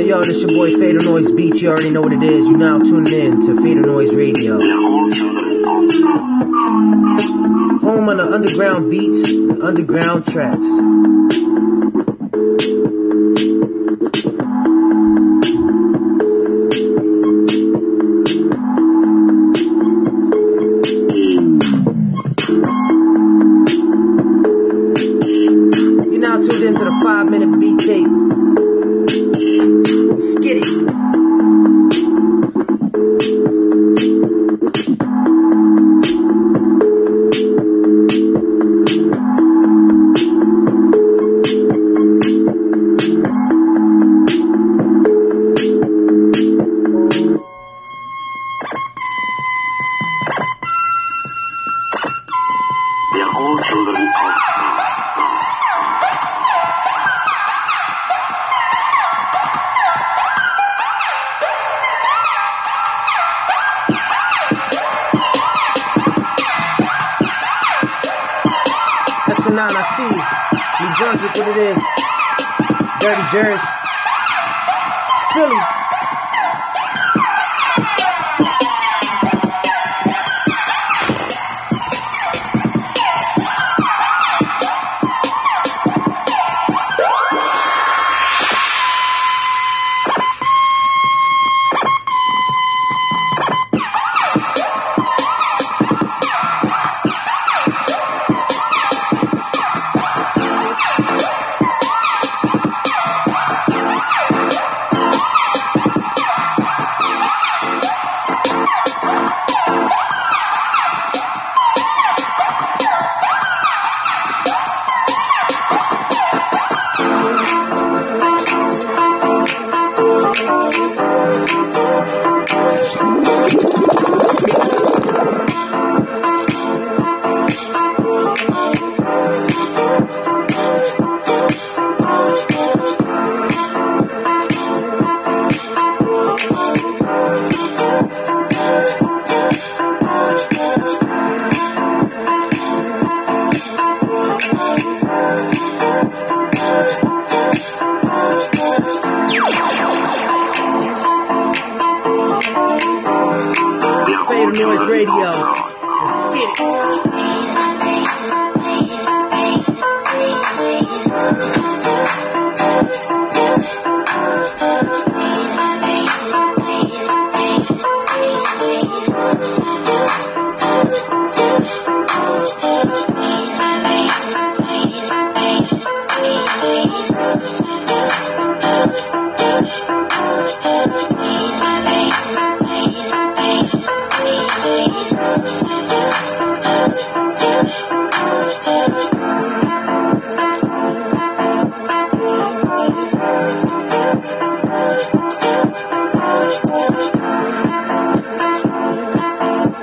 Yo, this your boy Fatal Noise Beats. You already know what it is. You now tuned in to Fatal Noise Radio. Home on the underground beats and underground tracks. You're now tuned into the 5-minute beat tape. Nine, I see you. New Brunswick, what it is. Dirty Jersey. Philly. Fatal Noise Radio. Let's get it.